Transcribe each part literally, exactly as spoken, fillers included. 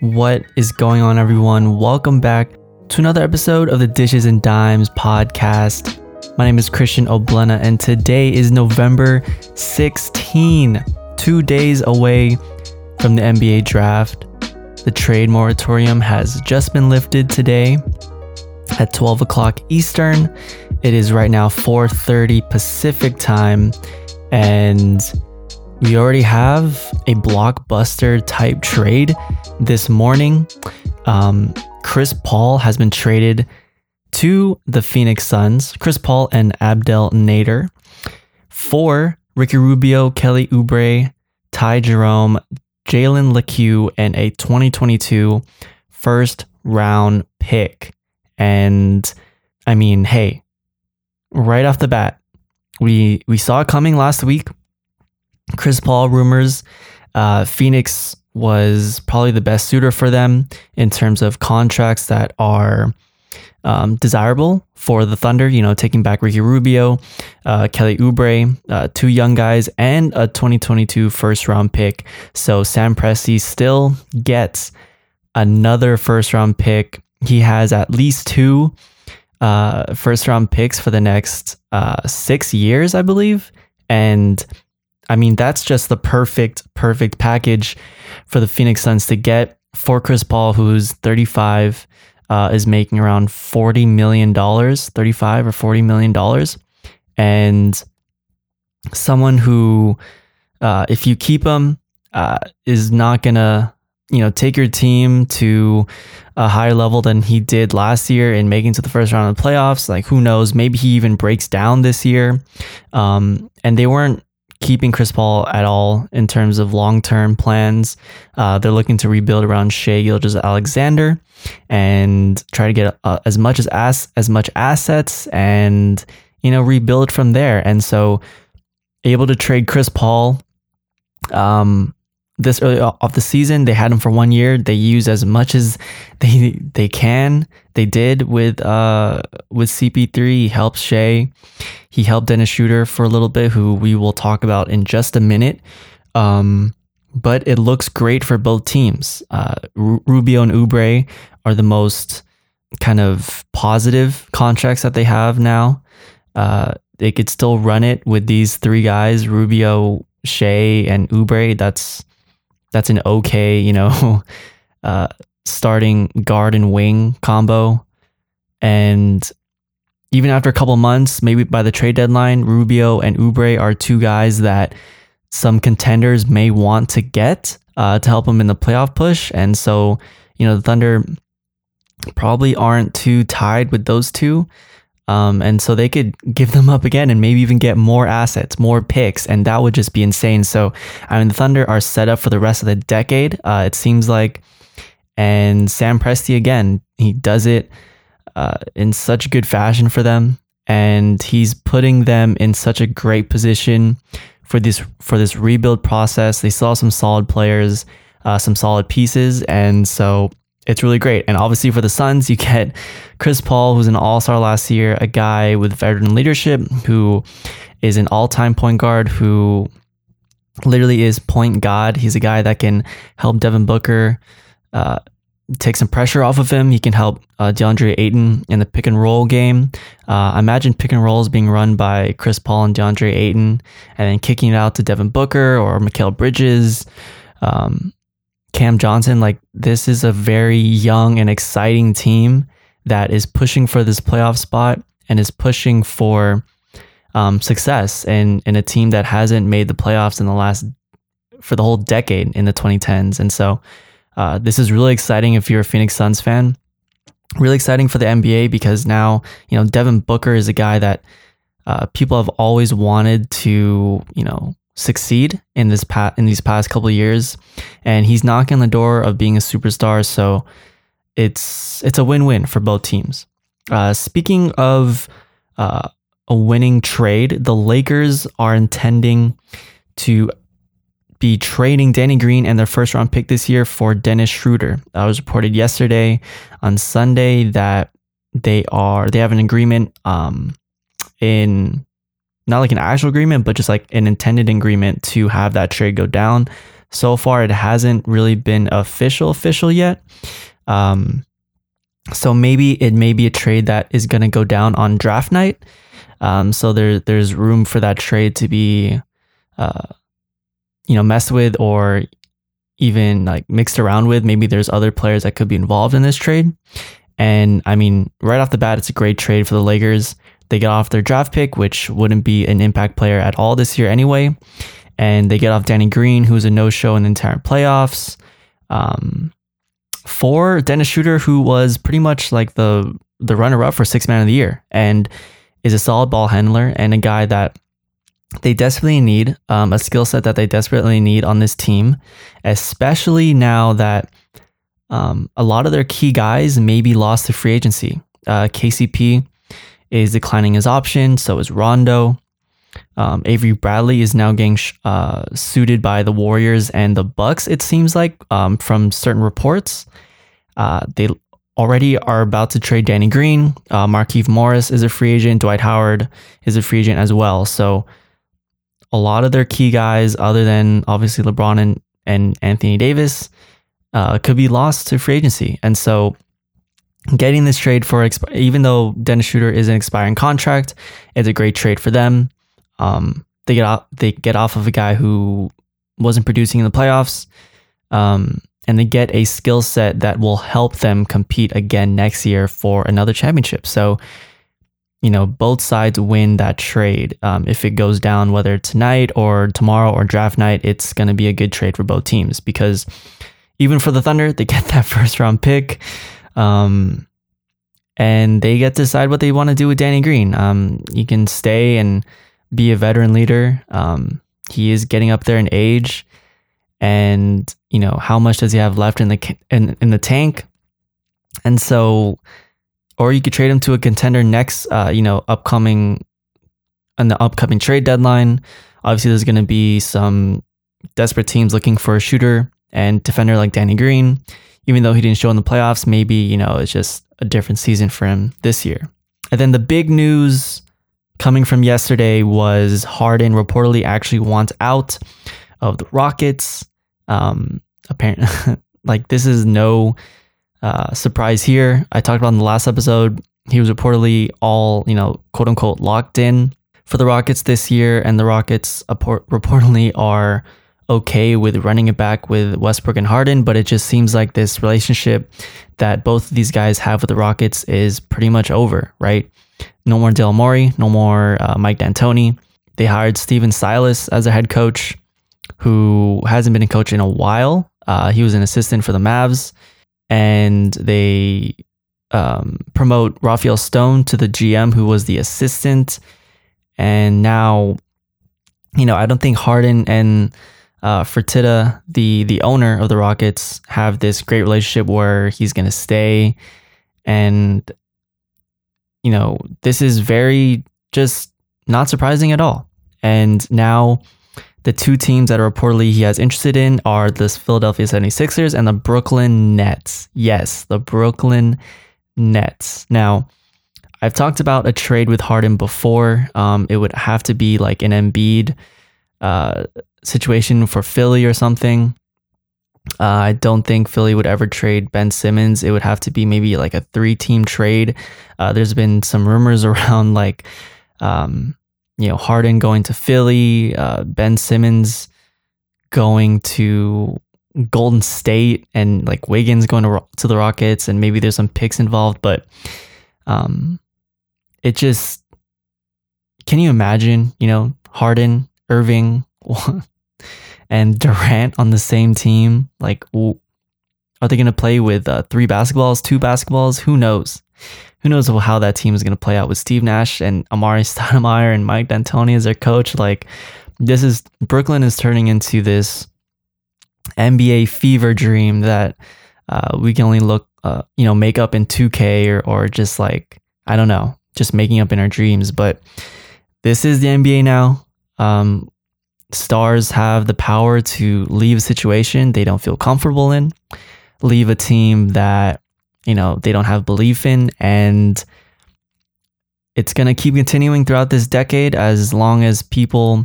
What is going on, everyone? Welcome back to another episode of the Dishes and Dimes podcast. My name is Christian Oblena, and today is November sixteenth, two days away from the N B A draft. The trade moratorium has just been lifted today at twelve o'clock Eastern. It is right now four thirty Pacific time, and we already have a blockbuster type trade this morning. Um, Chris Paul has been traded to the Phoenix Suns, Chris Paul and Abdel Nader, for Ricky Rubio, Kelly Oubre, Ty Jerome, Jaylen Lequeux, and a twenty twenty-two first round pick. And I mean, hey, right off the bat, we, we saw it coming last week. Chris Paul rumors, uh, Phoenix was probably the best suitor for them in terms of contracts that are um, desirable for the Thunder, you know, taking back Ricky Rubio, uh, Kelly Oubre, uh, two young guys, and a twenty twenty-two first round pick. So Sam Presti still gets another first round pick. He has at least two uh, first round picks for the next uh, six years, I believe. And I mean, that's just the perfect, perfect package for the Phoenix Suns to get for Chris Paul, who's thirty-five, uh, is making around forty million dollars, thirty-five or forty million dollars. And someone who, uh, if you keep him, uh, is not going to, you know, take your team to a higher level than he did last year in making it to the first round of the playoffs. Like, who knows? Maybe he even breaks down this year. Um, and they weren't keeping Chris Paul at all in terms of long-term plans. Uh, they're looking to rebuild around Shai Gilgeous-Alexander and try to get uh, as much as ass, as much assets and, you know, rebuild from there. And so, able to trade Chris Paul um, this early off the season. They had him for one year. They used as much as they they can. They did with uh with C P three. He helped Shai. He helped Dennis Schroeder for a little bit, who we will talk about in just a minute. Um, but it looks great for both teams. Uh, Rubio and Oubre are the most kind of positive contracts that they have now. Uh, they could still run it with these three guys: Rubio, Shai, and Oubre. That's That's an okay, you know, uh, starting guard and wing combo. And even after a couple months, maybe by the trade deadline, Rubio and Oubre are two guys that some contenders may want to get uh, to help them in the playoff push. And so, you know, the Thunder probably aren't too tied with those two. Um, and so they could give them up again and maybe even get more assets, more picks, and that would just be insane. So, I mean, the Thunder are set up for the rest of the decade, uh, it seems like. And Sam Presti, again, he does it uh, in such good fashion for them. And he's putting them in such a great position for this, for this rebuild process. They saw some solid players, uh, some solid pieces. And so it's really great. And obviously for the Suns, you get Chris Paul, who's an all-star last year, a guy with veteran leadership, who is an all-time point guard, who literally is point god. He's a guy that can help Devin Booker uh, take some pressure off of him. He can help uh, DeAndre Ayton in the pick and roll game. Uh, imagine pick and rolls being run by Chris Paul and DeAndre Ayton, and then kicking it out to Devin Booker or Mikael Bridges. Um, Cam Johnson. Like, this is a very young and exciting team that is pushing for this playoff spot and is pushing for um, success in, in a team that hasn't made the playoffs in the last, for the whole decade in the twenty tens. And so uh, this is really exciting if you're a Phoenix Suns fan. Really exciting for the N B A, because now, you know, Devin Booker is a guy that uh, people have always wanted to, you know, succeed in this pa- in these past couple of years, and he's knocking on the door of being a superstar. So it's it's a win-win for both teams. Uh, speaking of uh, a winning trade, the Lakers are intending to be trading Danny Green and their first round pick this year for Dennis Schroeder. That was reported yesterday on Sunday that they are they have an agreement um, in. Not like an actual agreement, but just like an intended agreement to have that trade go down. So far, it hasn't really been official official yet. Um, so maybe it may be a trade that is going to go down on draft night. Um, so there there's room for that trade to be, uh, you know, messed with or even like mixed around with. Maybe there's other players that could be involved in this trade. And I mean, right off the bat, it's a great trade for the Lakers. They get off their draft pick, which wouldn't be an impact player at all this year anyway. And they get off Danny Green, who's a no-show in the entire playoffs. Um, for Dennis Schroeder, who was pretty much like the the runner-up for sixth man of the year and is a solid ball handler and a guy that they desperately need, um, a skill set that they desperately need on this team, especially now that um, a lot of their key guys may be lost to free agency. Uh, K C P is declining his option, so is Rondo. Um, Avery Bradley is now getting sh- uh, suited by the Warriors and the Bucks, it seems like, um, from certain reports. Uh, they already are about to trade Danny Green. Uh, Marquise Morris is a free agent. Dwight Howard is a free agent as well. So a lot of their key guys, other than obviously LeBron and, and Anthony Davis, uh, could be lost to free agency. And so getting this trade for, exp- even though Dennis Schroeder is an expiring contract, it's a great trade for them. Um, they get off, they get off of a guy who wasn't producing in the playoffs, um, and they get a skill set that will help them compete again next year for another championship. So, you know, both sides win that trade. Um, if it goes down, whether tonight or tomorrow or draft night, it's going to be a good trade for both teams, because even for the Thunder, they get that first round pick. Um, and they get to decide what they want to do with Danny Green. Um, he can stay and be a veteran leader. Um, he is getting up there in age, and you know, how much does he have left in the in, in the tank? And so, or you could trade him to a contender next, uh, you know, upcoming on the upcoming trade deadline. Obviously, there's going to be some desperate teams looking for a shooter and defender like Danny Green, even though he didn't show in the playoffs. Maybe, you know, it's just a different season for him this year. And then the big news coming from yesterday was Harden reportedly actually wants out of the Rockets. Um, apparently, like this is no uh, surprise here. I talked about in the last episode, he was reportedly all, you know, quote unquote locked in for the Rockets this year. And the Rockets apport- reportedly are okay with running it back with Westbrook and Harden. But it just seems like this relationship that both of these guys have with the Rockets is pretty much over, right? No more Daryl Morey, no more uh, Mike D'Antoni. They hired Steven Silas as a head coach, who hasn't been a coach in a while. Uh, he was an assistant for the Mavs, and they um, promote Rafael Stone to the G M, who was the assistant. And now, you know, I don't think Harden and uh, Fertitta, the the owner of the Rockets, have this great relationship where he's going to stay. And you know, this is very just not surprising at all. And now the two teams that are reportedly he has interested in are the Philadelphia seventy-sixers and the Brooklyn Nets. Yes, the Brooklyn Nets. Now, I've talked about a trade with Harden before. Um, it would have to be like an Embiid uh, situation for Philly or something. Uh, I don't think Philly would ever trade Ben Simmons. It would have to be maybe like a three-team trade. Uh, there's been some rumors around like, um, you know, Harden going to Philly, uh, Ben Simmons going to Golden State, and like Wiggins going to, to the Rockets, and maybe there's some picks involved. But um, it just, can you imagine, you know, Harden, Irving, and Durant on the same team? Like, are they going to play with uh, three basketballs, two basketballs? Who knows? Who knows how that team is going to play out with Steve Nash and Amari Stoudemire and Mike D'Antoni as their coach. Like, this is, Brooklyn is turning into this N B A fever dream that uh, we can only look, uh, you know, make up in two K or, or just like, I don't know, just making up in our dreams. But this is the N B A now. Um, Stars have the power to leave a situation they don't feel comfortable in, leave a team that, you know, they don't have belief in, and it's going to keep continuing throughout this decade as long as people,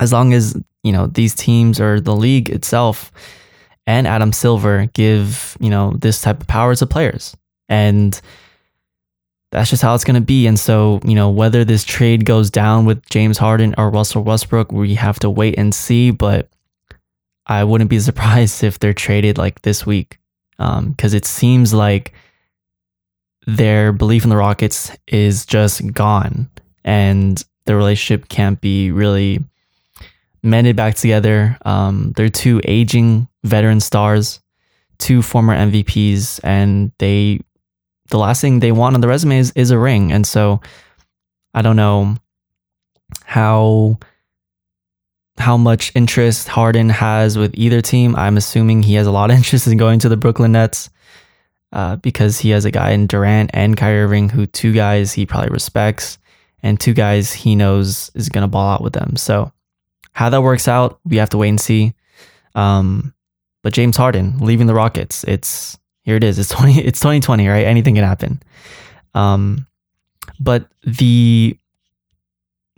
as long as, you know, these teams or the league itself and Adam Silver give, you know, this type of power to players. And that's just how it's going to be. And so, you know, whether this trade goes down with James Harden or Russell Westbrook, we have to wait and see. But I wouldn't be surprised if they're traded like this week, um, because it seems like their belief in the Rockets is just gone, and the relationship can't be really mended back together. Um, they're two aging veteran stars, two former M V Ps, and they the last thing they want on the resume is, is a ring. And so I don't know how how much interest Harden has with either team. I'm assuming he has a lot of interest in going to the Brooklyn Nets, uh, because he has a guy in Durant and Kyrie Irving, who two guys he probably respects and two guys he knows is going to ball out with them. So how that works out, we have to wait and see. Um, but James Harden leaving the Rockets, it's here it is. It's twenty. It's twenty twenty, right? Anything can happen. Um, but the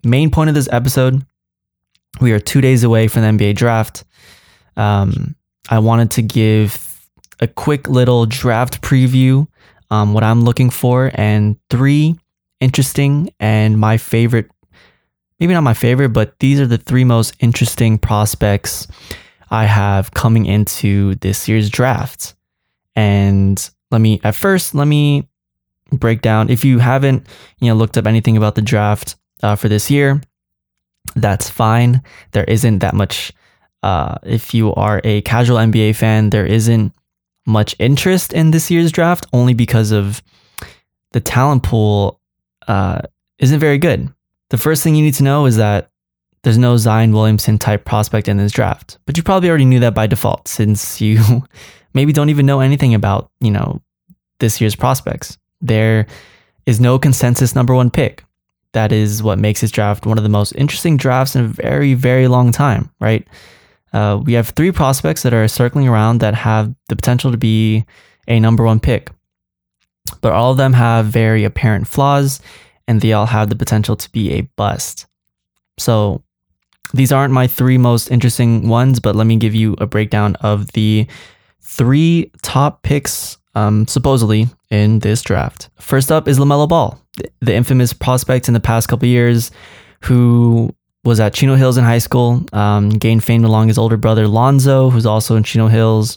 main point of this episode, we are two days away from the N B A draft. Um, I wanted to give a quick little draft preview, um, what I'm looking for, and three interesting and my favorite, maybe not my favorite, but these are the three most interesting prospects I have coming into this year's draft. And let me, at first, let me break down. If you haven't, you know, looked up anything about the draft uh, for this year, that's fine. There isn't that much. Uh, if you are a casual N B A fan, there isn't much interest in this year's draft, only because of the talent pool uh, isn't very good. The first thing you need to know is that there's no Zion Williamson type prospect in this draft, but you probably already knew that by default, since you maybe don't even know anything about, you know, this year's prospects. There is no consensus number one pick. That is what makes this draft one of the most interesting drafts in a very, very long time, right? Uh, we have three prospects that are circling around that have the potential to be a number one pick, but all of them have very apparent flaws, and they all have the potential to be a bust. So these aren't my three most interesting ones, but let me give you a breakdown of the three top picks, um, supposedly, in this draft. First up is LaMelo Ball, the infamous prospect in the past couple years, who was at Chino Hills in high school, um, gained fame along his older brother Lonzo, who's also in Chino Hills.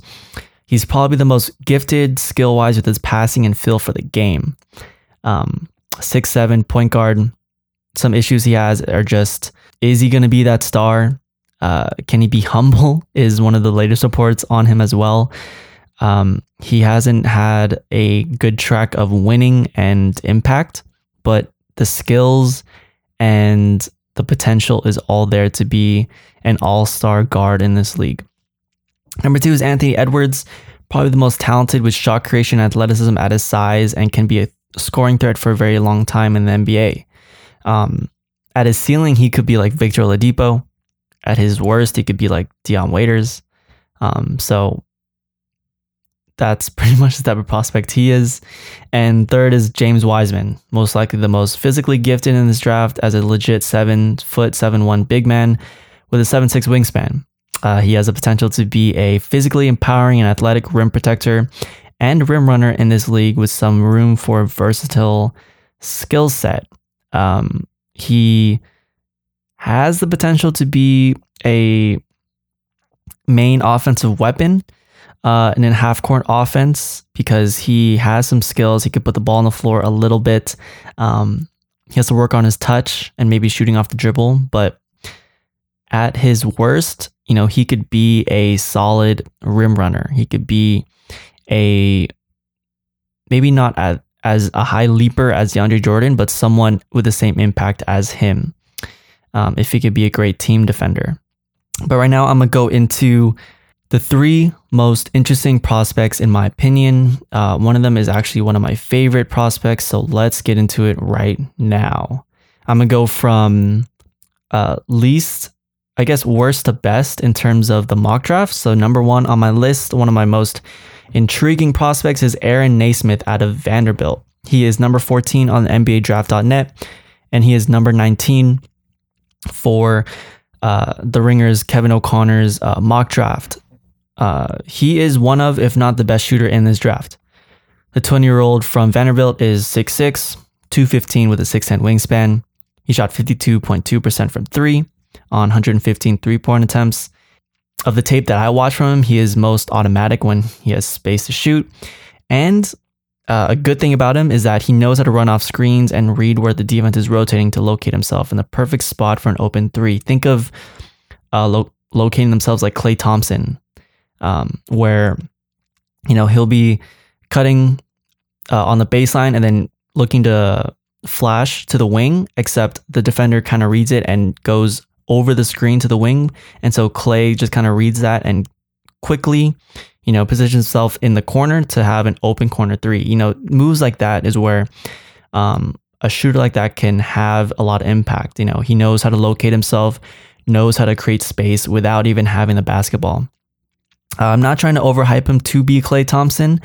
He's probably the most gifted skill-wise with his passing and feel for the game. Um, six seven point guard. Some issues he has are just, is he going to be that star? Uh, can he be humble is one of the latest reports on him as well. Um, he hasn't had a good track of winning and impact, but the skills and the potential is all there to be an all-star guard in this league. Number two is Anthony Edwards, probably the most talented with shot creation and athleticism at his size, and can be a scoring threat for a very long time in the N B A. Um, at his ceiling, he could be like Victor Oladipo. At his worst, he could be like Dion Waiters. Um, so that's pretty much the type of prospect he is. And third is James Wiseman, most likely the most physically gifted in this draft as a legit seven foot, seven one big man with a seven six wingspan. Uh, he has the potential to be a physically empowering and athletic rim protector and rim runner in this league, with some room for a versatile skill set. Um, he has the potential to be a main offensive weapon uh, in a half-court offense, because he has some skills. He could put the ball on the floor a little bit. Um, he has to work on his touch and maybe shooting off the dribble, but at his worst, you know, he could be a solid rim runner. He could be a, maybe not as, as a high leaper as DeAndre Jordan, but someone with the same impact as him. Um, if he could be a great team defender. But right now I'm going to go into the three most interesting prospects in my opinion. Uh, one of them is actually one of my favorite prospects, so let's get into it right now. I'm going to go from uh, least, I guess worst to best in terms of the mock draft. So number one on my list, one of my most intriguing prospects is Aaron Nesmith out of Vanderbilt. He is number fourteen on N B A draft dot net, and he is number nineteen for uh, The Ringer's Kevin O'Connor's uh, mock draft. Uh, he is one of, if not the best shooter in this draft. The twenty-year-old from Vanderbilt is six foot six, two fifteen with a six foot ten wingspan. He shot fifty-two point two percent from three on one hundred fifteen three-point attempts. Of the tape that I watch from him, he is most automatic when he has space to shoot. And uh, a good thing about him is that he knows how to run off screens and read where the defense is rotating to locate himself in the perfect spot for an open three. Think of uh, lo- locating themselves like Klay Thompson, um, where, you know, he'll be cutting uh, on the baseline and then looking to flash to the wing, except the defender kind of reads it and goes over the screen to the wing. And so Klay just kind of reads that and quickly, you know, positions himself in the corner to have an open corner three. You know, moves like that is where um, a shooter like that can have a lot of impact. You know, he knows how to locate himself, knows how to create space without even having the basketball. Uh, I'm not trying to overhype him to be Klay Thompson,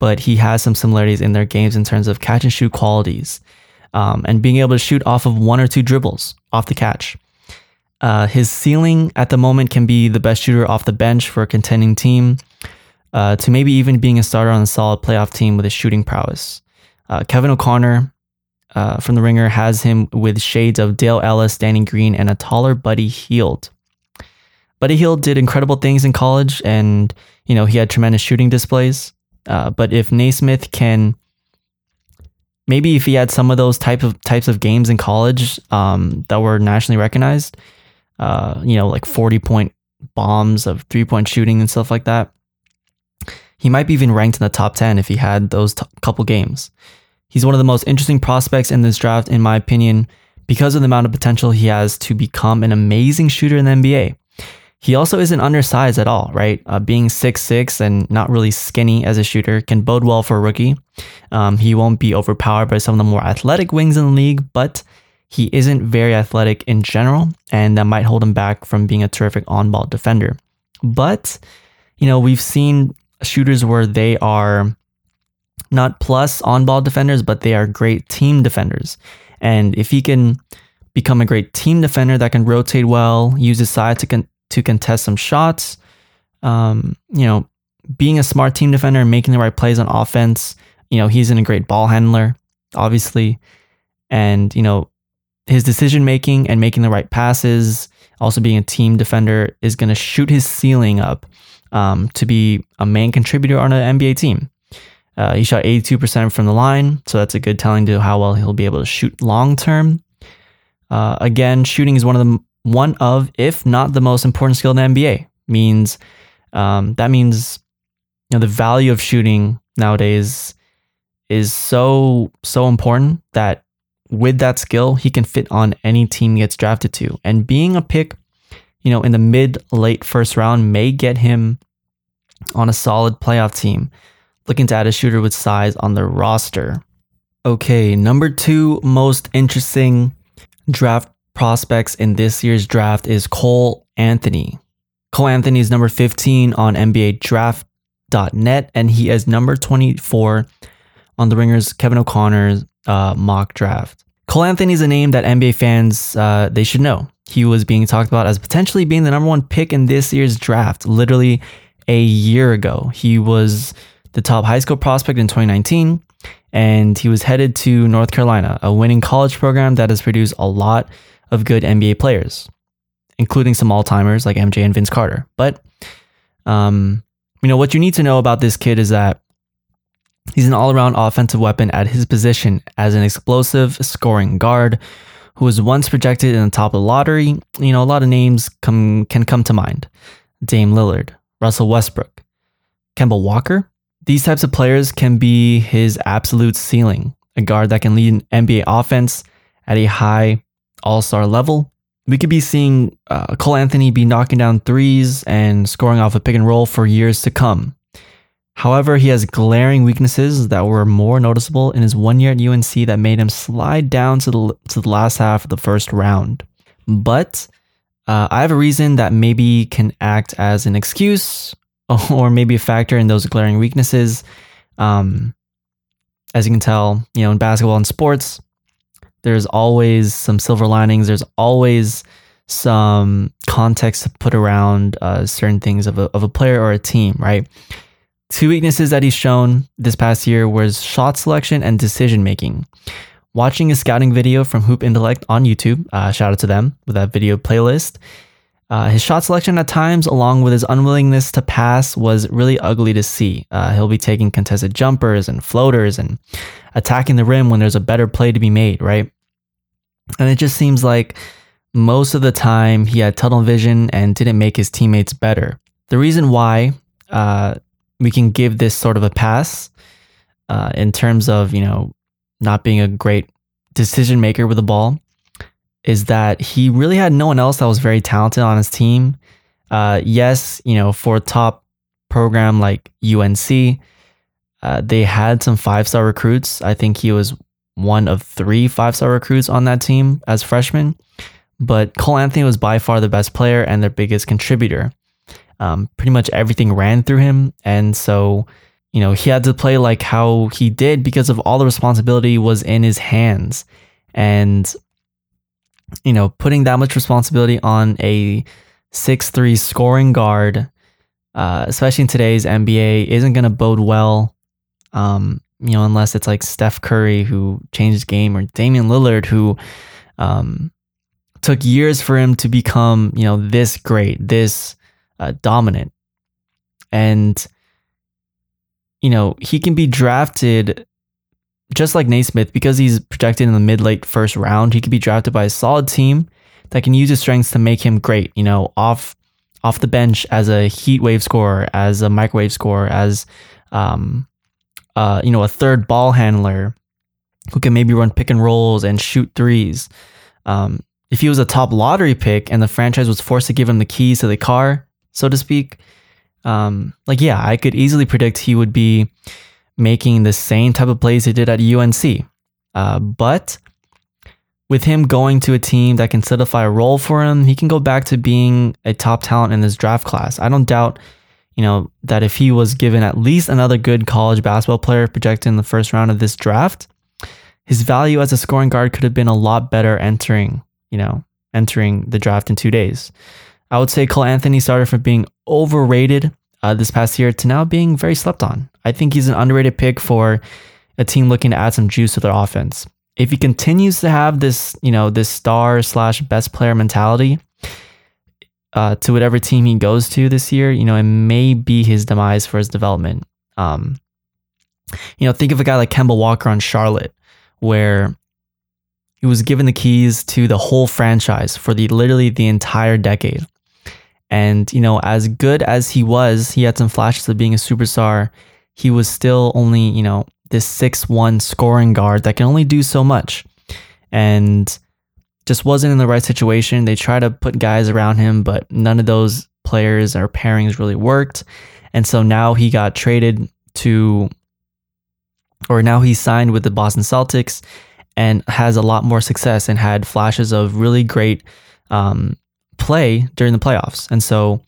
but he has some similarities in their games in terms of catch and shoot qualities, um, and being able to shoot off of one or two dribbles off the catch. Uh, his ceiling at the moment can be the best shooter off the bench for a contending team, uh, to maybe even being a starter on a solid playoff team with his shooting prowess. Uh, Kevin O'Connor uh, from The Ringer has him with shades of Dale Ellis, Danny Green, and a taller Buddy Hield. Buddy Hield did incredible things in college, and you know he had tremendous shooting displays. Uh, but if Naismith can, maybe if he had some of those type of types of games in college um, that were nationally recognized. Uh, you know, like forty-point bombs of three-point shooting and stuff like that. He might be even ranked in the top ten if he had those t- couple games. He's one of the most interesting prospects in this draft, in my opinion, because of the amount of potential he has to become an amazing shooter in the N B A. He also isn't undersized at all, right? Uh, being six foot six and not really skinny as a shooter can bode well for a rookie. Um, he won't be overpowered by some of the more athletic wings in the league, but he isn't very athletic in general, and that might hold him back from being a terrific on-ball defender. But, you know, we've seen shooters where they are not plus on-ball defenders, but they are great team defenders. And if he can become a great team defender that can rotate well, use his size to con- to contest some shots, um, you know, being a smart team defender and making the right plays on offense, you know, he's in a great ball handler, obviously. And, you know, his decision-making and making the right passes, also being a team defender, is going to shoot his ceiling up um, to be a main contributor on an N B A team. Uh, he shot eighty-two percent from the line, so that's a good telling to how well he'll be able to shoot long-term. Uh, again, shooting is one of the one of, if not the most important skill in the N B A. Means um, that means you know the value of shooting nowadays is so so important that. With that skill, he can fit on any team he gets drafted to. And being a pick, you know, in the mid-late first round may get him on a solid playoff team, looking to add a shooter with size on their roster. Okay, number two most interesting draft prospects in this year's draft is Cole Anthony. Cole Anthony is number fifteen on N B A draft dot net, and he is number twenty-four on The Ringer's Kevin O'Connor's uh, mock draft. Cole Anthony is a name that N B A fans, uh, they should know. He was being talked about as potentially being the number one pick in this year's draft, literally a year ago. He was the top high school prospect in twenty nineteen, and he was headed to North Carolina, a winning college program that has produced a lot of good N B A players, including some all-timers like M J and Vince Carter. But, um, you know, what you need to know about this kid is that he's an all-around offensive weapon at his position as an explosive scoring guard who was once projected in the top of the lottery. You know, a lot of names come can come to mind. Dame Lillard, Russell Westbrook, Kemba Walker. These types of players can be his absolute ceiling, a guard that can lead an N B A offense at a high all-star level. We could be seeing uh, Cole Anthony be knocking down threes and scoring off a pick and roll for years to come. However, he has glaring weaknesses that were more noticeable in his one year at U N C that made him slide down to the to the last half of the first round. But uh, I have a reason that maybe can act as an excuse or maybe a factor in those glaring weaknesses. Um, as you can tell, you know, in basketball and sports, there's always some silver linings. There's always some context to put around uh, certain things of a, of a player or a team, right? Two weaknesses that he's shown this past year was shot selection and decision-making. Watching a scouting video from Hoop Intellect on YouTube, uh, shout out to them with that video playlist. Uh, his shot selection at times, along with his unwillingness to pass, was really ugly to see. Uh, he'll be taking contested jumpers and floaters and attacking the rim when there's a better play to be made, right? And it just seems like most of the time he had tunnel vision and didn't make his teammates better. The reason why uh, we can give this sort of a pass uh, in terms of, you know, not being a great decision maker with the ball is that he really had no one else that was very talented on his team. Uh, yes, you know, for a top program like U N C, uh, they had some five-star recruits. I think he was one of three five-star recruits on that team as freshmen. But Cole Anthony was by far the best player and their biggest contributor. Um, pretty much everything ran through him. And so, you know, he had to play like how he did because of all the responsibility was in his hands. And you know, putting that much responsibility on a six three scoring guard, uh, especially in today's N B A, isn't going to bode well, um, you know, unless it's like Steph Curry, who changed his game, or Damian Lillard, who um, took years for him to become, you know, this great, this uh, dominant. And, you know, he can be drafted just like Naismith, because he's projected in the mid-late first round. He could be drafted by a solid team that can use his strengths to make him great, you know, off off the bench as a heat wave scorer, as a microwave scorer, as, um, uh, you know, a third ball handler who can maybe run pick and rolls and shoot threes. Um, if he was a top lottery pick and the franchise was forced to give him the keys to the car, so to speak, um, like, yeah, I could easily predict he would be making the same type of plays he did at U N C. Uh, but with him going to a team that can solidify a role for him, he can go back to being a top talent in this draft class. I don't doubt, you know, that if he was given at least another good college basketball player projected in the first round of this draft, his value as a scoring guard could have been a lot better entering, you know, entering the draft in two days. I would say Cole Anthony started from being overrated Uh, this past year to now being very slept on. I think he's an underrated pick for a team looking to add some juice to their offense. If he continues to have this, you know, this star slash best player mentality uh, to whatever team he goes to this year, you know, it may be his demise for his development. Um, you know, think of a guy like Kemba Walker on Charlotte, where he was given the keys to the whole franchise for the literally the entire decade. And, you know, as good as he was, he had some flashes of being a superstar. He was still only, you know, this six one scoring guard that can only do so much and just wasn't in the right situation. They tried to put guys around him, but none of those players or pairings really worked. And so now he got traded to, or now he signed with the Boston Celtics and has a lot more success and had flashes of really great, um, play during the playoffs. And so,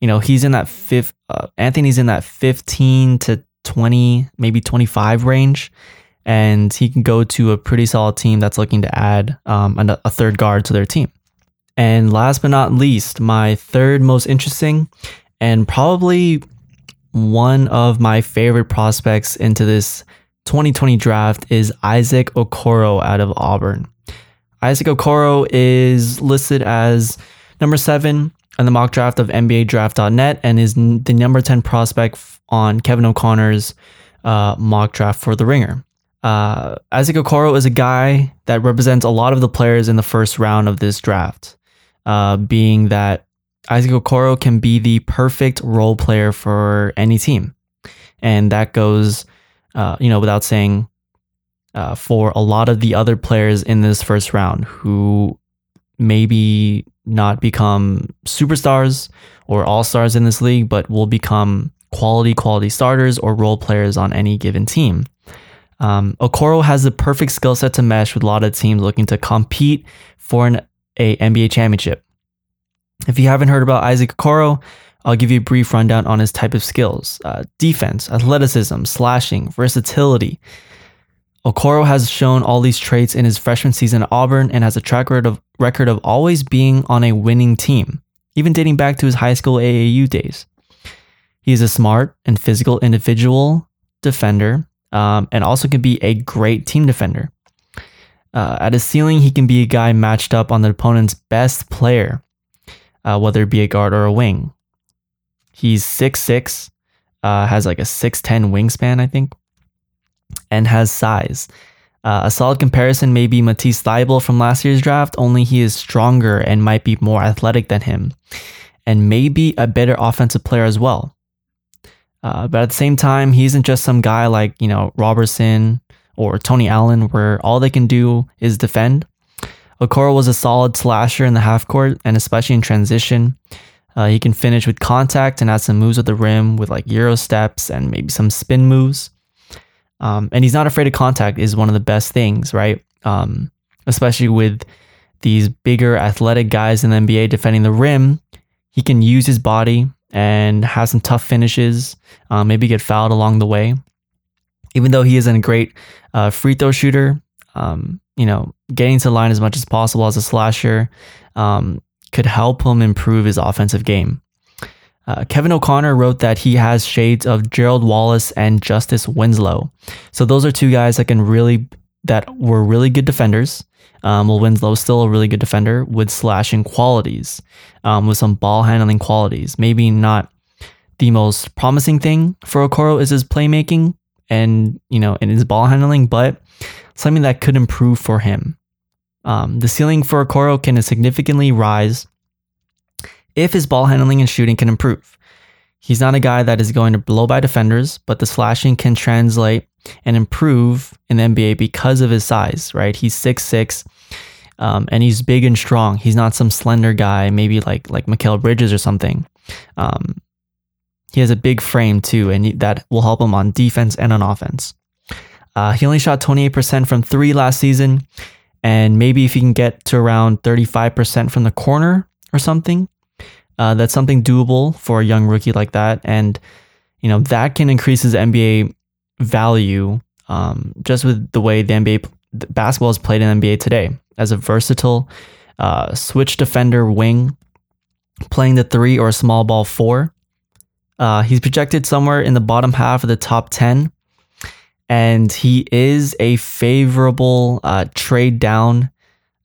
you know, he's in that fifth, uh, Anthony's in that fifteen to twenty, maybe twenty-five range, and he can go to a pretty solid team that's looking to add um, a third guard to their team. And last but not least, my third most interesting and probably one of my favorite prospects into this twenty twenty draft is Isaac Okoro out of Auburn. Isaac Okoro is listed as number seven in the mock draft of N B A draft dot net and is the number ten prospect on Kevin O'Connor's uh, mock draft for The Ringer. Uh, Isaac Okoro is a guy that represents a lot of the players in the first round of this draft, uh, being that Isaac Okoro can be the perfect role player for any team. And that goes, uh, you know, without saying, Uh, for a lot of the other players in this first round who maybe not become superstars or all-stars in this league, but will become quality, quality starters or role players on any given team. Um, Okoro has the perfect skill set to mesh with a lot of teams looking to compete for an a N B A championship. If you haven't heard about Isaac Okoro, I'll give you a brief rundown on his type of skills. Uh, defense, athleticism, slashing, versatility. Okoro has shown all these traits in his freshman season at Auburn and has a track record of, record of always being on a winning team, even dating back to his high school A A U days. He is a smart and physical individual defender, um, and also can be a great team defender. Uh, at his ceiling, he can be a guy matched up on the opponent's best player, uh, whether it be a guard or a wing. He's six foot six, uh, has like a six foot ten wingspan, I think, and has size. Uh, a solid comparison may be Matisse Thybulle from last year's draft, only he is stronger and might be more athletic than him, and maybe a better offensive player as well. Uh, but at the same time, he isn't just some guy like, you know, Robertson or Tony Allen, where all they can do is defend. Okoro was a solid slasher in the half court, and especially in transition. Uh, he can finish with contact and has some moves at the rim with like Euro steps and maybe some spin moves. Um, and he's not afraid of contact is one of the best things, right? Um, especially with these bigger athletic guys in the N B A defending the rim, he can use his body and has some tough finishes, uh, maybe get fouled along the way. Even though he isn't a great uh, free throw shooter, um, you know, getting to the line as much as possible as a slasher um, could help him improve his offensive game. Uh, Kevin O'Connor wrote that he has shades of Gerald Wallace and Justice Winslow. So those are two guys that can really, that were really good defenders. Um, well, Winslow is still a really good defender with slashing qualities, um, with some ball handling qualities. Maybe not the most promising thing for Okoro is his playmaking and, you know, and his ball handling, but something that could improve for him. Um, the ceiling for Okoro can significantly rise if his ball handling and shooting can improve. He's not a guy that is going to blow by defenders, but the slashing can translate and improve in the N B A because of his size, right? He's six foot six, um, and he's big and strong. He's not some slender guy, maybe like like Mikael Bridges or something. Um, he has a big frame too, and he, that will help him on defense and on offense. Uh, he only shot twenty-eight percent from three last season, and maybe if he can get to around thirty-five percent from the corner or something, Uh, that's something doable for a young rookie like that. And, you know, that can increase his N B A value um, just with the way the N B A the basketball is played in the N B A today. As a versatile uh, switch defender wing, playing the three or small ball four. Uh, he's projected somewhere in the bottom half of the top ten. And he is a favorable uh, trade down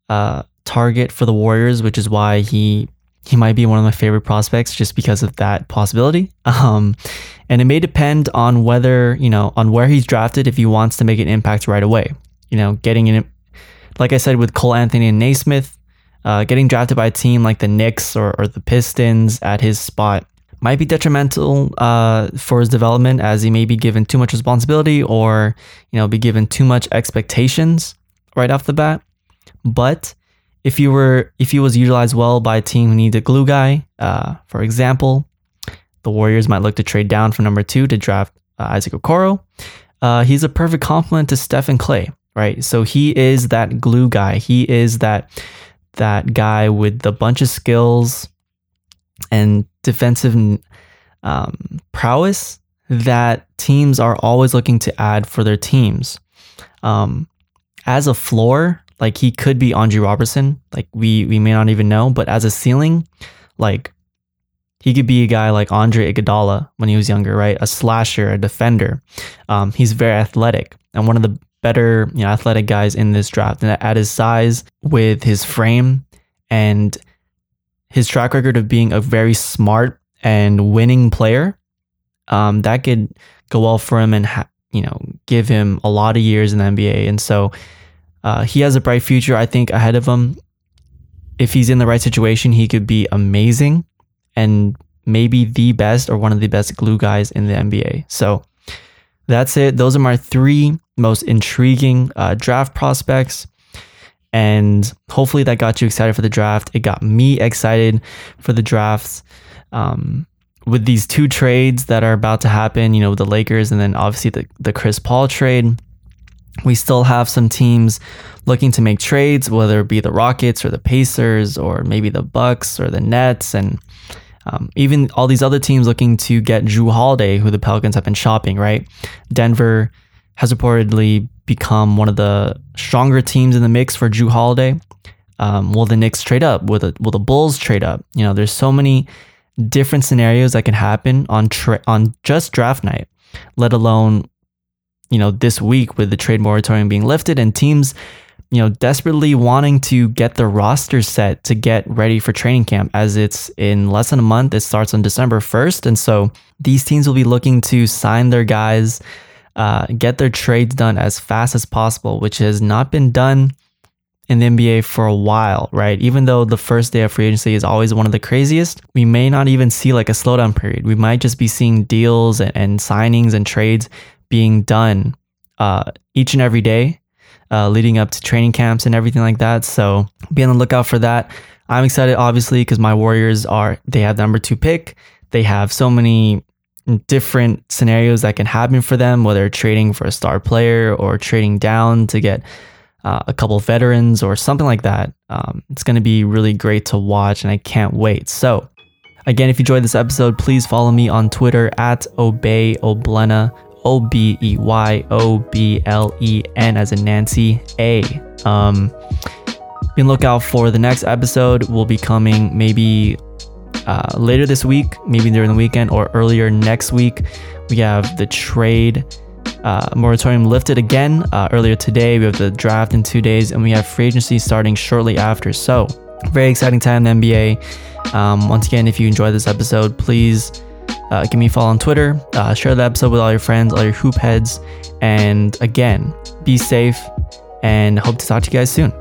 uh, target for the Warriors, which is why he... He might be one of my favorite prospects just because of that possibility. Um, and it may depend on whether, you know, on where he's drafted if he wants to make an impact right away. You know, getting in, like I said, with Cole Anthony and Naismith, uh, getting drafted by a team like the Knicks or, or the Pistons at his spot might be detrimental uh, for his development, as he may be given too much responsibility or, you know, be given too much expectations right off the bat. But If you were, if he was utilized well by a team who needs a glue guy, uh, for example, the Warriors might look to trade down from number two to draft uh, Isaac Okoro. Uh, he's a perfect complement to Stephen Clay, right? So he is that glue guy. He is that that guy with the bunch of skills and defensive um, prowess that teams are always looking to add for their teams. Um, as a floor. Like, he could be Andre Robertson. Like, we we may not even know. But as a ceiling, like, he could be a guy like Andre Iguodala when he was younger, right? A slasher, a defender. Um, he's very athletic and one of the better, you know, athletic guys in this draft. And at his size, with his frame and his track record of being a very smart and winning player, um, that could go well for him and ha- you know give him a lot of years in the N B A. And so. Uh, he has a bright future, I think, ahead of him. If he's in the right situation, he could be amazing and maybe the best or one of the best glue guys in the N B A. So that's it. Those are my three most intriguing uh, draft prospects. And hopefully that got you excited for the draft. It got me excited for the drafts. Um, with these two trades that are about to happen, you know, with the Lakers and then obviously the, the Chris Paul trade, we still have some teams looking to make trades, whether it be the Rockets or the Pacers or maybe the Bucks or the Nets, and um, even all these other teams looking to get Jrue Holiday, who the Pelicans have been shopping, right? Denver has reportedly become one of the stronger teams in the mix for Jrue Holiday? Um, will the Knicks trade up? Will the, will the Bulls trade up? You know, there's so many different scenarios that can happen on tra- on just draft night, let alone, you know, this week with the trade moratorium being lifted and teams, you know, desperately wanting to get the roster set to get ready for training camp, as it's in less than a month. It starts on December first. And so these teams will be looking to sign their guys, uh, get their trades done as fast as possible, which has not been done in the N B A for a while, right? Even though the first day of free agency is always one of the craziest, we may not even see like a slowdown period. We might just be seeing deals and, and signings and trades being done uh, each and every day, uh, leading up to training camps and everything like that. So be on the lookout for that. I'm excited, obviously, because my Warriors are, they have the number two pick. They have so many different scenarios that can happen for them, whether trading for a star player or trading down to get Uh, a couple veterans or something like that. Um, it's going to be really great to watch, and I can't wait. So again, if you enjoyed this episode, please follow me on Twitter at Obey Oblena, O B E Y O B L E N as in Nancy A. Um, be on the lookout for the next episode. Will be coming maybe uh, later this week, maybe during the weekend or earlier next week. We have the trade Uh, moratorium lifted again uh, earlier today. We have the draft in two days, and we have free agency starting shortly after. So, very exciting time in the N B A. Um, once again, if you enjoyed this episode, please uh, give me a follow on Twitter. Uh, share the episode with all your friends, all your hoop heads. And again, be safe, and hope to talk to you guys soon.